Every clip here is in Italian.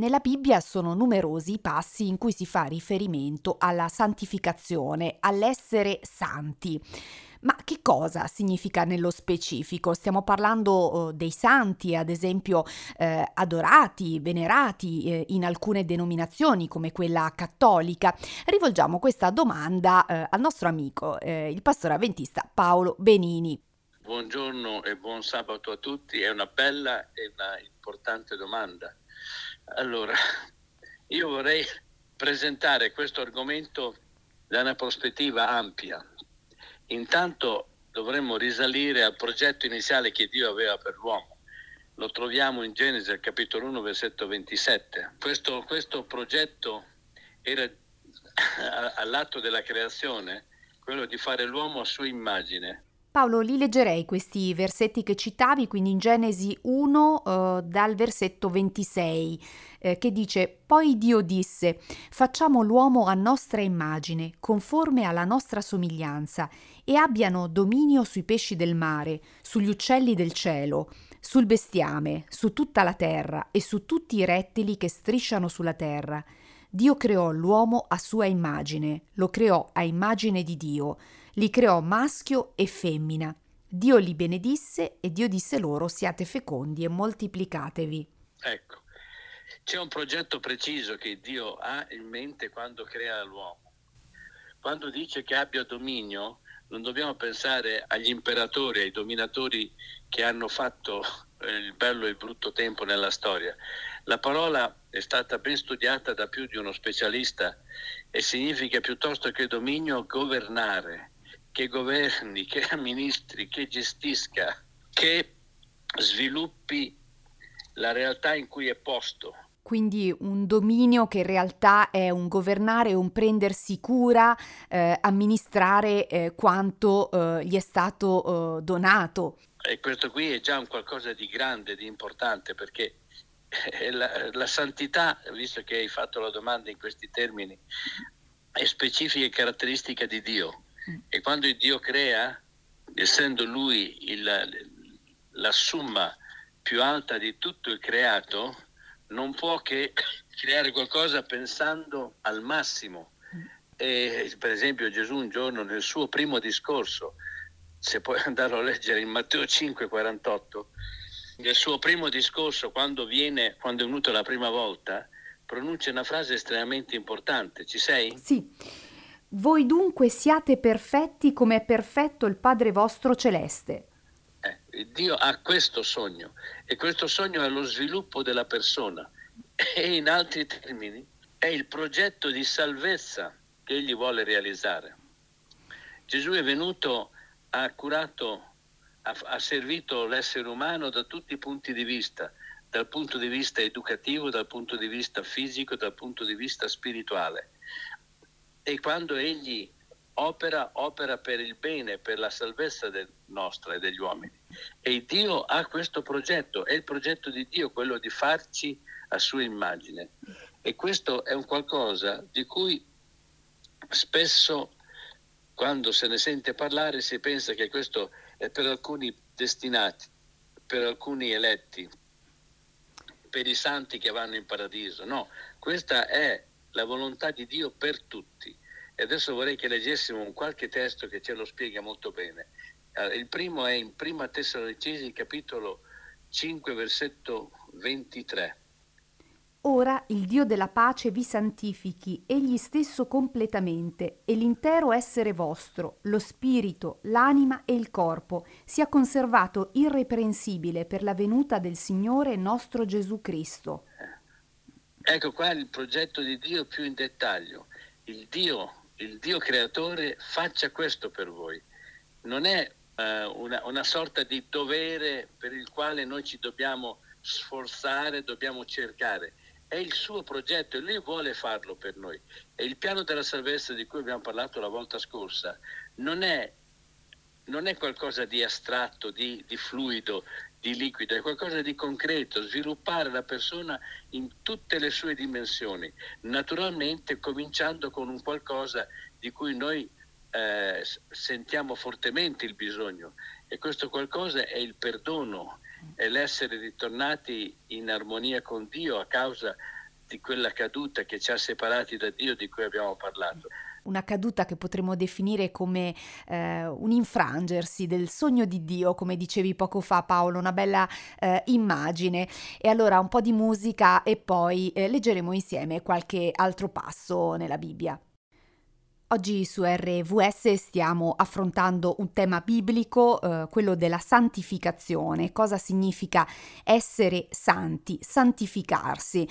Nella Bibbia sono numerosi i passi in cui si fa riferimento alla santificazione, all'essere santi. Ma che cosa significa nello specifico? Stiamo parlando dei santi, ad esempio adorati, venerati in alcune denominazioni come quella cattolica. Rivolgiamo questa domanda al nostro amico, il pastore avventista Paolo Benini. Buongiorno e buon sabato a tutti, è una bella e una importante domanda. Allora, io vorrei presentare questo argomento da una prospettiva ampia. Intanto dovremmo risalire al progetto iniziale che Dio aveva per l'uomo. Lo troviamo in Genesi, al capitolo 1, versetto 27. Questo progetto era all'atto della creazione, quello di fare l'uomo a sua immagine. Paolo, li leggerei questi versetti che citavi, quindi in Genesi 1 dal versetto 26, che dice: «Poi Dio disse, facciamo l'uomo a nostra immagine, conforme alla nostra somiglianza, e abbiano dominio sui pesci del mare, sugli uccelli del cielo, sul bestiame, su tutta la terra e su tutti i rettili che strisciano sulla terra. Dio creò l'uomo a sua immagine, lo creò a immagine di Dio, li creò maschio e femmina. Dio li benedisse e Dio disse loro: siate fecondi e moltiplicatevi». Ecco, c'è un progetto preciso che Dio ha in mente quando crea l'uomo. Quando dice che abbia dominio, non dobbiamo pensare agli imperatori, ai dominatori che hanno fatto il bello e il brutto tempo nella storia. La parola è stata ben studiata da più di uno specialista e significa piuttosto che dominio governare, che governi, che amministri, che gestisca, che sviluppi la realtà in cui è posto. Quindi un dominio che in realtà è un governare, un prendersi cura, amministrare quanto gli è stato donato. E questo qui è già un qualcosa di grande, di importante, perché la santità, visto che hai fatto la domanda in questi termini, è specifica e caratteristica di Dio. E quando Dio crea, essendo Lui la summa più alta di tutto il creato, non può che creare qualcosa pensando al massimo. E, per esempio, Gesù un giorno nel suo primo discorso, se puoi andarlo a leggere in Matteo 5,48, nel suo primo discorso, quando è venuto la prima volta, pronuncia una frase estremamente importante. Ci sei? Sì. «Voi dunque siate perfetti come è perfetto il Padre vostro celeste». Dio ha questo sogno, e questo sogno è lo sviluppo della persona, e in altri termini è il progetto di salvezza che egli vuole realizzare. Gesù è venuto, ha curato, ha servito l'essere umano da tutti i punti di vista, dal punto di vista educativo, dal punto di vista fisico, dal punto di vista spirituale, e quando egli opera per il bene, per la salvezza del nostra e degli uomini. E Dio ha questo progetto, è il progetto di Dio quello di farci a sua immagine, e questo è un qualcosa di cui spesso, quando se ne sente parlare, si pensa che questo è per alcuni destinati, per alcuni eletti, per i santi che vanno in paradiso. No, questa è la volontà di Dio per tutti. E adesso vorrei che leggessimo un qualche testo che ce lo spiega molto bene. Il primo è in Prima Tessalonicesi, capitolo 5, versetto 23. «Ora il Dio della pace vi santifichi egli stesso completamente, e l'intero essere vostro, lo spirito, l'anima e il corpo, sia conservato irreprensibile per la venuta del Signore nostro Gesù Cristo». Ecco qua il progetto di Dio più in dettaglio. Il Dio creatore faccia questo per voi. Non è una sorta di dovere per il quale noi ci dobbiamo sforzare, dobbiamo cercare. È il suo progetto e lui vuole farlo per noi. E il piano della salvezza di cui abbiamo parlato la volta scorsa non è qualcosa di astratto, di fluido, di liquido, è qualcosa di concreto, sviluppare la persona in tutte le sue dimensioni, naturalmente cominciando con un qualcosa di cui noi sentiamo fortemente il bisogno, e questo qualcosa è il perdono, è l'essere ritornati in armonia con Dio a causa di quella caduta che ci ha separati da Dio di cui abbiamo parlato. Una caduta che potremmo definire come un infrangersi del sogno di Dio, come dicevi poco fa Paolo, una bella immagine. E allora un po' di musica e poi leggeremo insieme qualche altro passo nella Bibbia. Oggi su RVS stiamo affrontando un tema biblico, quello della santificazione. Cosa significa essere santi, santificarsi?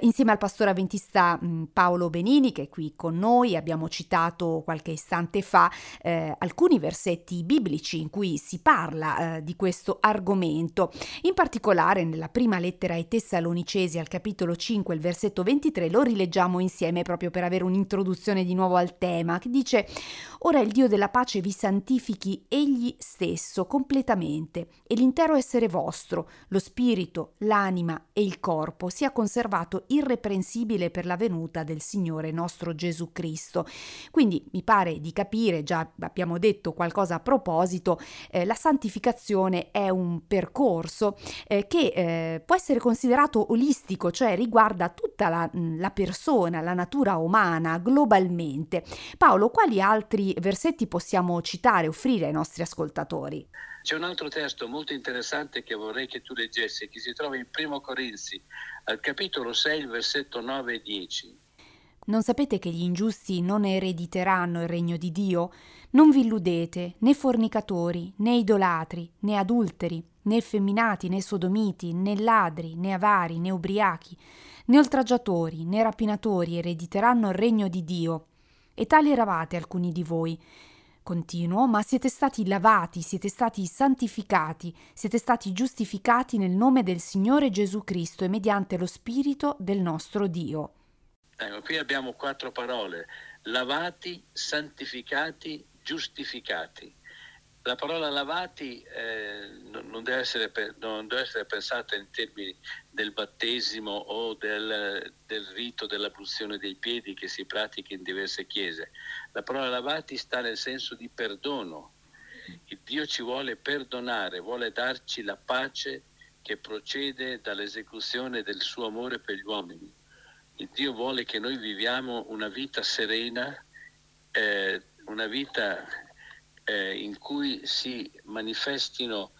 Insieme al pastore avventista Paolo Benini, che è qui con noi, abbiamo citato qualche istante fa alcuni versetti biblici in cui si parla di questo argomento. In particolare nella prima lettera ai Tessalonicesi, al capitolo 5, il versetto 23, lo rileggiamo insieme proprio per avere un'introduzione di nuovo al tema, che dice: ora il Dio della pace vi santifichi egli stesso completamente, e l'intero essere vostro, lo spirito, l'anima e il corpo, sia conservato irreprensibile per la venuta del Signore nostro Gesù Cristo. Quindi mi pare di capire, già abbiamo detto qualcosa a proposito, la santificazione è un percorso che può essere considerato olistico, cioè riguarda tutta la persona, la natura umana globalmente. Paolo, quali altri versetti possiamo citare, offrire ai nostri ascoltatori? C'è un altro testo molto interessante che vorrei che tu leggessi, che si trova in 1 Corinzi, al capitolo 6, il versetto 9 e 10. Non sapete che gli ingiusti non erediteranno il regno di Dio? Non vi illudete, né fornicatori, né idolatri, né adulteri, né effeminati, né sodomiti, né ladri, né avari, né ubriachi, né oltraggiatori, né rapinatori erediteranno il regno di Dio. E tali eravate alcuni di voi. Continuo, ma siete stati lavati, siete stati santificati, siete stati giustificati nel nome del Signore Gesù Cristo e mediante lo Spirito del nostro Dio. Ecco, qui abbiamo 4 parole: lavati, santificati, giustificati. La parola lavati non deve essere pensata in termini del battesimo o del rito dell'abluzione dei piedi che si pratica in diverse chiese. La parola lavati sta nel senso di perdono. Il Dio ci vuole perdonare, vuole darci la pace che procede dall'esecuzione del suo amore per gli uomini. Il Dio vuole che noi viviamo una vita serena, una vita in cui si manifestino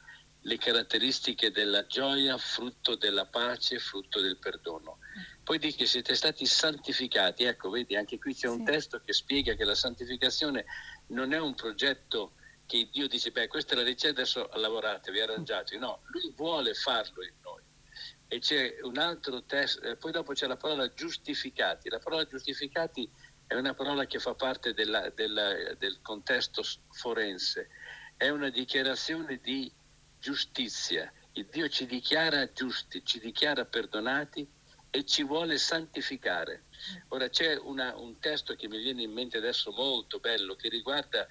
le caratteristiche della gioia, frutto della pace, frutto del perdono. Poi dice che siete stati santificati. Ecco, vedi, anche qui c'è un testo che spiega che la santificazione non è un progetto che Dio dice: beh, questa è la ricetta, adesso lavoratevi, arrangiatevi. No, Lui vuole farlo in noi. E c'è un altro testo, poi dopo c'è la parola giustificati. La parola giustificati è una parola che fa parte del contesto forense, è una dichiarazione di giustizia. Il Dio ci dichiara giusti, ci dichiara perdonati e ci vuole santificare. Ora c'è un testo che mi viene in mente adesso molto bello, che riguarda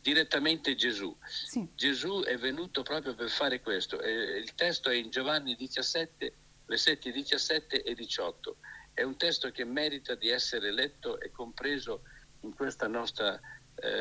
direttamente Gesù. Sì. Gesù è venuto proprio per fare questo. Il testo è in Giovanni 17, versetti 17 e 18. È un testo che merita di essere letto e compreso in questa nostra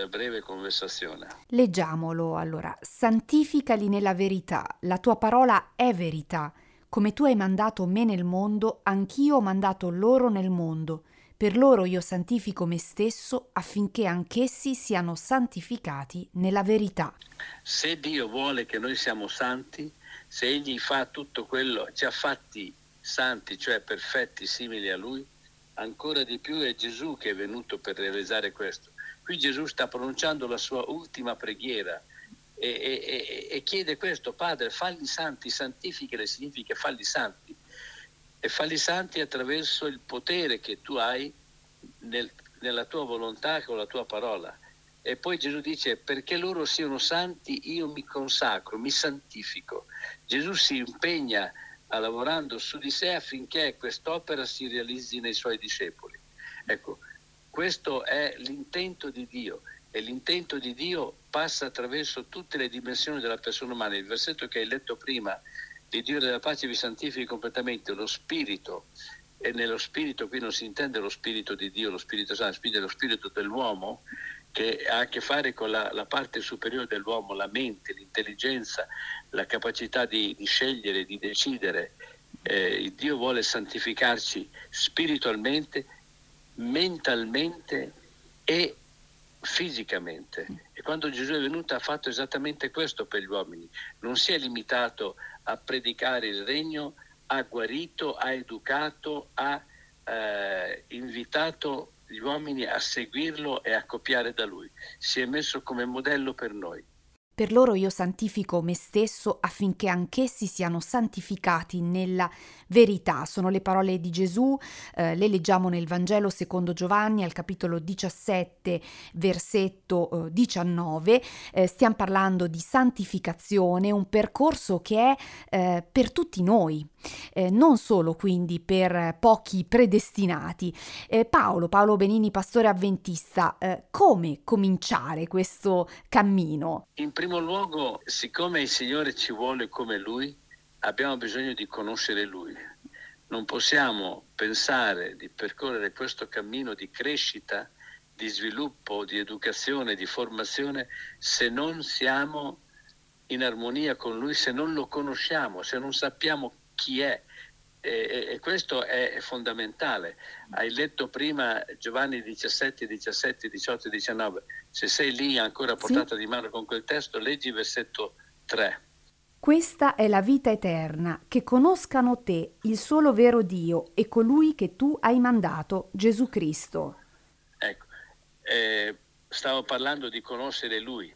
breve conversazione. Leggiamolo allora. Santificali nella verità, la tua parola è verità. Come tu hai mandato me nel mondo, anch'io ho mandato loro nel mondo. Per loro io santifico me stesso affinché anch'essi siano santificati nella verità. Se Dio vuole che noi siamo santi, se Egli fa tutto quello, ci ha fatti santi, cioè perfetti, simili a Lui, ancora di più è Gesù che è venuto per realizzare questo. Qui Gesù sta pronunciando la sua ultima preghiera e chiede questo: Padre, falli santi, santificali, significa falli santi, e falli santi attraverso il potere che tu hai nella tua volontà, con la tua parola. E poi Gesù dice: perché loro siano santi io mi consacro, mi santifico. Gesù si impegna lavorando su di sé affinché quest'opera si realizzi nei suoi discepoli. Ecco, questo è l'intento di Dio, e l'intento di Dio passa attraverso tutte le dimensioni della persona umana. Il versetto che hai letto prima, di Dio della pace vi santifichi completamente, lo spirito, e nello spirito qui non si intende lo spirito di Dio, lo spirito santo, è lo spirito dell'uomo, che ha a che fare con la parte superiore dell'uomo, la mente, l'intelligenza, la capacità di scegliere, di decidere. Dio vuole santificarci spiritualmente, mentalmente e fisicamente. E quando Gesù è venuto ha fatto esattamente questo per gli uomini. Non si è limitato a predicare il regno, ha guarito, ha educato, ha invitato gli uomini a seguirlo e a copiare da lui. Si è messo come modello per noi. Per loro io santifico me stesso affinché anch'essi siano santificati nella verità. Sono le parole di Gesù, le leggiamo nel Vangelo secondo Giovanni al capitolo 17, versetto 19. Stiamo parlando di santificazione, un percorso che è per tutti noi, non solo quindi per pochi predestinati. Paolo Benini, pastore avventista, come cominciare questo cammino? In primo luogo, siccome il Signore ci vuole come Lui, abbiamo bisogno di conoscere Lui. Non possiamo pensare di percorrere questo cammino di crescita, di sviluppo, di educazione, di formazione, se non siamo in armonia con Lui, se non lo conosciamo, se non sappiamo chi è. E questo è fondamentale. Hai letto prima Giovanni 17, 18, 19. Se sei lì ancora portata sì, di mano con quel testo, leggi versetto 3. Questa è la vita eterna, che conoscano te, il solo vero Dio, e colui che tu hai mandato, Gesù Cristo. Ecco, stavo parlando di conoscere Lui.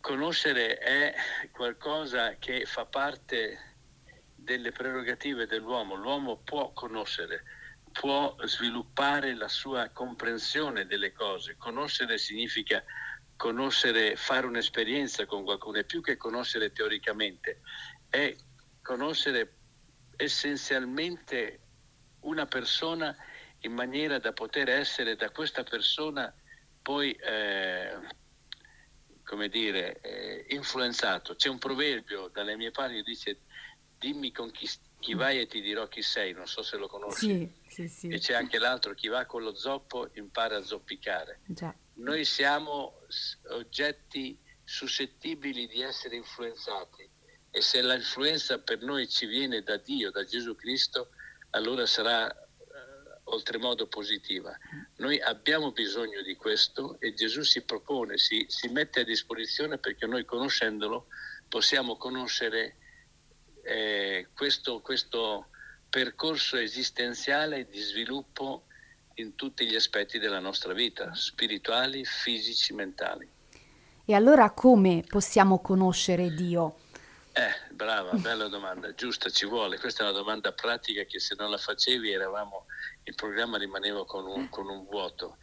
Conoscere è qualcosa che fa parte delle prerogative dell'uomo. L'uomo può conoscere, può sviluppare la sua comprensione delle cose. Conoscere significa conoscere, fare un'esperienza con qualcuno, è più che conoscere teoricamente, è conoscere essenzialmente una persona in maniera da poter essere da questa persona poi influenzato. C'è un proverbio dalle mie parti che dice: dimmi con chi vai e ti dirò chi sei. Non so se lo conosci. Sì. E c'è anche l'altro: chi va con lo zoppo impara a zoppicare. Già. Noi siamo oggetti suscettibili di essere influenzati, e se la influenza per noi ci viene da Dio, da Gesù Cristo, allora sarà oltremodo positiva. Noi abbiamo bisogno di questo, e Gesù si propone, si mette a disposizione perché noi, conoscendolo, possiamo conoscere questo percorso esistenziale di sviluppo in tutti gli aspetti della nostra vita, spirituali, fisici, mentali. E allora come possiamo conoscere Dio? Brava, bella domanda, giusta, ci vuole. Questa è una domanda pratica che se non la facevi il programma rimaneva con un vuoto.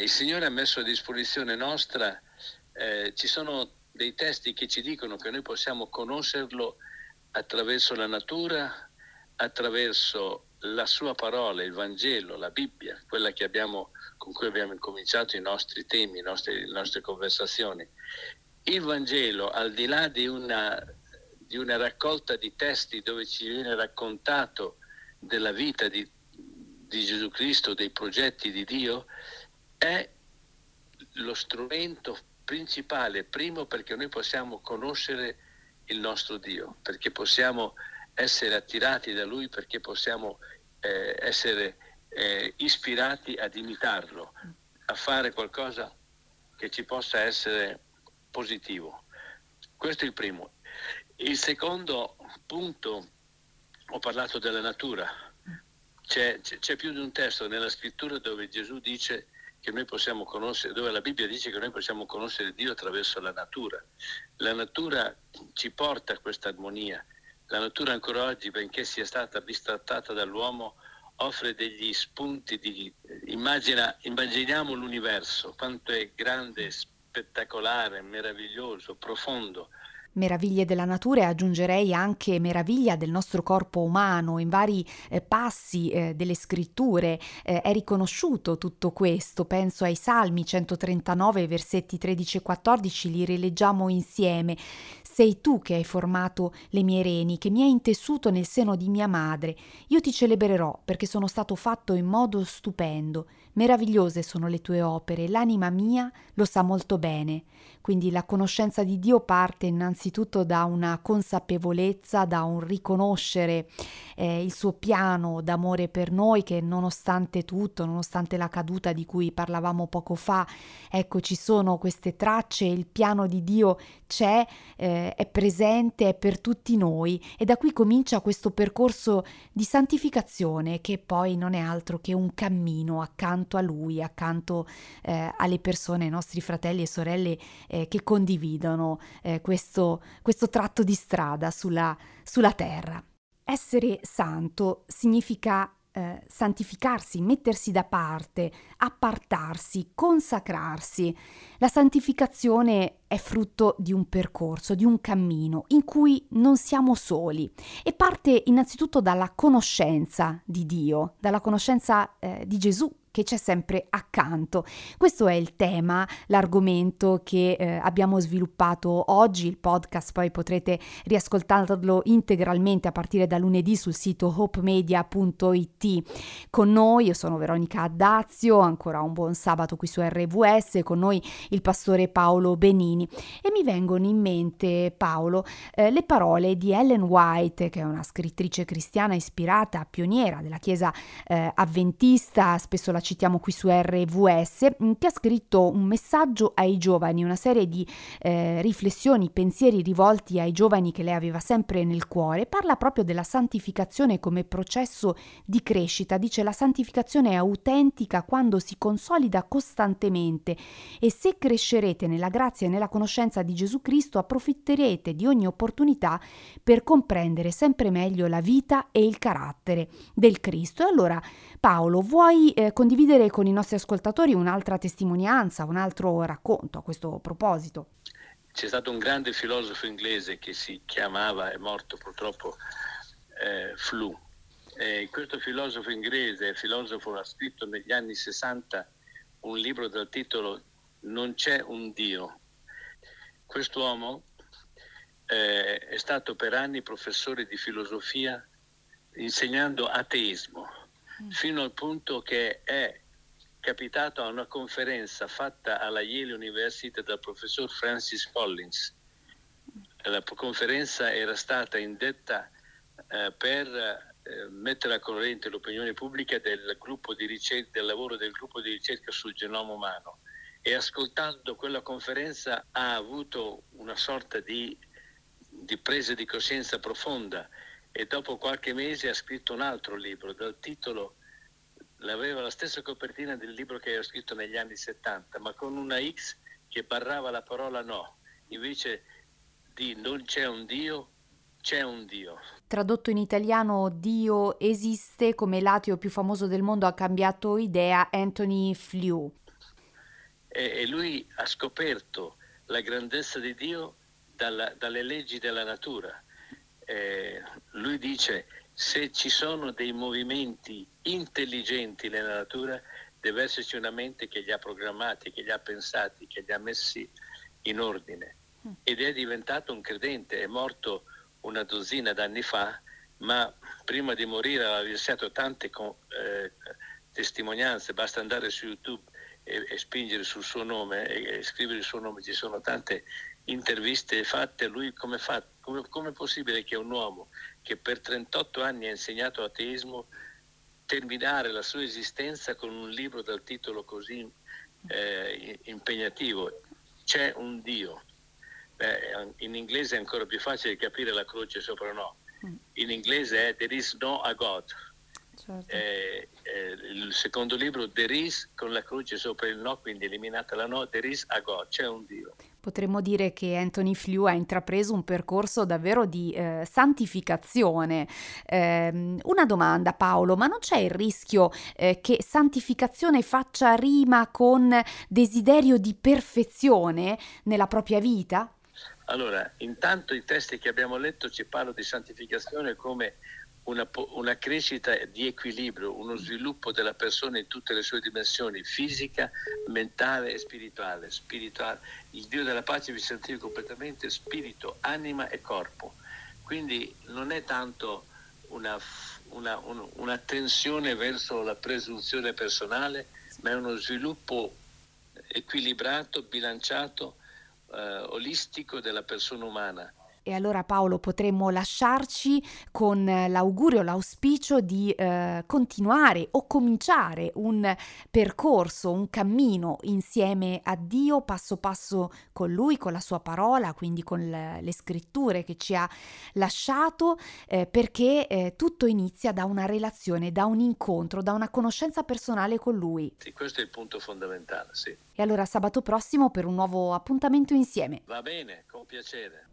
Il Signore ha messo a disposizione nostra, ci sono dei testi che ci dicono che noi possiamo conoscerlo attraverso la natura, attraverso la sua parola, il Vangelo, la Bibbia, quella che con cui abbiamo incominciato i nostri temi, le nostre conversazioni. Il Vangelo, al di là di una raccolta di testi dove ci viene raccontato della vita di Gesù Cristo, dei progetti di Dio, è lo strumento principale, primo, perché noi possiamo conoscere il nostro Dio, perché possiamo essere attirati da Lui, perché possiamo essere ispirati ad imitarlo, a fare qualcosa che ci possa essere positivo. Questo è il primo. Il secondo punto, ho parlato della natura. C'è più di un testo nella scrittura dove Gesù dice che noi possiamo conoscere, dove la Bibbia dice che noi possiamo conoscere Dio attraverso la natura. La natura ci porta a questa armonia. La natura ancora oggi, benché sia stata bistrattata dall'uomo, offre degli spunti di immaginiamo l'universo, quanto è grande, spettacolare, meraviglioso, profondo. Meraviglie della natura, e aggiungerei anche meraviglia del nostro corpo umano. In vari passi delle scritture è riconosciuto tutto questo. Penso ai Salmi 139, versetti 13 e 14, li rileggiamo insieme. Sei tu che hai formato le mie reni, che mi hai intessuto nel seno di mia madre. Io ti celebrerò perché sono stato fatto in modo stupendo. Meravigliose sono le tue opere, l'anima mia lo sa molto bene. Quindi la conoscenza di Dio parte innanzitutto da una consapevolezza, da un riconoscere il suo piano d'amore per noi, che nonostante tutto, nonostante la caduta di cui parlavamo poco fa, ecco, ci sono queste tracce, il piano di Dio c'è, è presente, è per tutti noi, e da qui comincia questo percorso di santificazione che poi non è altro che un cammino accanto a Lui, accanto alle persone, ai nostri fratelli e sorelle che condividono questo tratto di strada sulla terra. Essere santo significa santificarsi, mettersi da parte, appartarsi, consacrarsi. La santificazione è frutto di un percorso, di un cammino in cui non siamo soli, e parte innanzitutto dalla conoscenza di Dio, dalla conoscenza di Gesù, che c'è sempre accanto. Questo è il tema, l'argomento che abbiamo sviluppato oggi. Il podcast poi potrete riascoltarlo integralmente a partire da lunedì sul sito hopemedia.it. Con noi, io sono Veronica Dazio, ancora un buon sabato qui su RVS, con noi il pastore Paolo Benini, e mi vengono in mente, Paolo, le parole di Ellen White, che è una scrittrice cristiana ispirata, pioniera della Chiesa avventista, spesso la citiamo qui su RVS, che ha scritto un messaggio ai giovani, una serie di riflessioni, pensieri rivolti ai giovani che lei aveva sempre nel cuore. Parla proprio della santificazione come processo di crescita. Dice: la santificazione è autentica quando si consolida costantemente, e se crescerete nella grazia e nella conoscenza di Gesù Cristo approfitterete di ogni opportunità per comprendere sempre meglio la vita e il carattere del Cristo. E allora, Paolo, vuoi condividere con i nostri ascoltatori un'altra testimonianza, un altro racconto a questo proposito? C'è stato un grande filosofo inglese che si chiamava, è morto purtroppo, Flew. Questo filosofo inglese, filosofo, ha scritto negli anni 60 un libro dal titolo Non c'è un Dio. Quest'uomo è stato per anni professore di filosofia insegnando ateismo, fino al punto che è capitato a una conferenza fatta alla Yale University dal professor Francis Collins. La conferenza era stata indetta per mettere a corrente l'opinione pubblica del lavoro del gruppo di ricerca sul genoma umano, e ascoltando quella conferenza ha avuto una sorta di presa di coscienza profonda, e dopo qualche mese ha scritto un altro libro dal titolo, l'aveva la stessa copertina del libro che aveva scritto negli anni 70, ma con una X che barrava la parola no, invece di non c'è un Dio, c'è un Dio. Tradotto in italiano, Dio esiste, come l'ateo più famoso del mondo ha cambiato idea, Anthony Flew. E lui ha scoperto la grandezza di Dio dalle leggi della natura. Lui dice: se ci sono dei movimenti intelligenti nella natura, deve esserci una mente che li ha programmati, che li ha pensati, che li ha messi in ordine. Ed è diventato un credente, è morto una dozzina d'anni fa, ma prima di morire ha lasciato tante testimonianze. Basta andare su YouTube e spingere sul suo nome e scrivere il suo nome, ci sono tante interviste fatte a lui. Come è possibile che un uomo che per 38 anni ha insegnato ateismo terminare la sua esistenza con un libro dal titolo così impegnativo? C'è un Dio. In inglese è ancora più facile capire la croce sopra no. In inglese è There is no a God. Certo. Il secondo libro, There is, con la croce sopra il no, quindi eliminata la no, There is a God, c'è un Dio. Potremmo dire che Anthony Flew ha intrapreso un percorso davvero di santificazione. Una domanda, Paolo, ma non c'è il rischio che santificazione faccia rima con desiderio di perfezione nella propria vita? Allora, intanto i testi che abbiamo letto ci parlano di santificazione come una crescita di equilibrio, uno sviluppo della persona in tutte le sue dimensioni, fisica, mentale e spirituale. Il Dio della pace vi santifica completamente spirito, anima e corpo. Quindi non è tanto una tensione verso la presunzione personale, ma è uno sviluppo equilibrato, bilanciato, olistico della persona umana. E allora, Paolo, potremmo lasciarci con l'augurio, l'auspicio di continuare o cominciare un percorso, un cammino insieme a Dio, passo passo con Lui, con la Sua parola, quindi con le scritture che ci ha lasciato, perché tutto inizia da una relazione, da un incontro, da una conoscenza personale con Lui. Sì, questo è il punto fondamentale, sì. E allora sabato prossimo per un nuovo appuntamento insieme. Va bene, con piacere.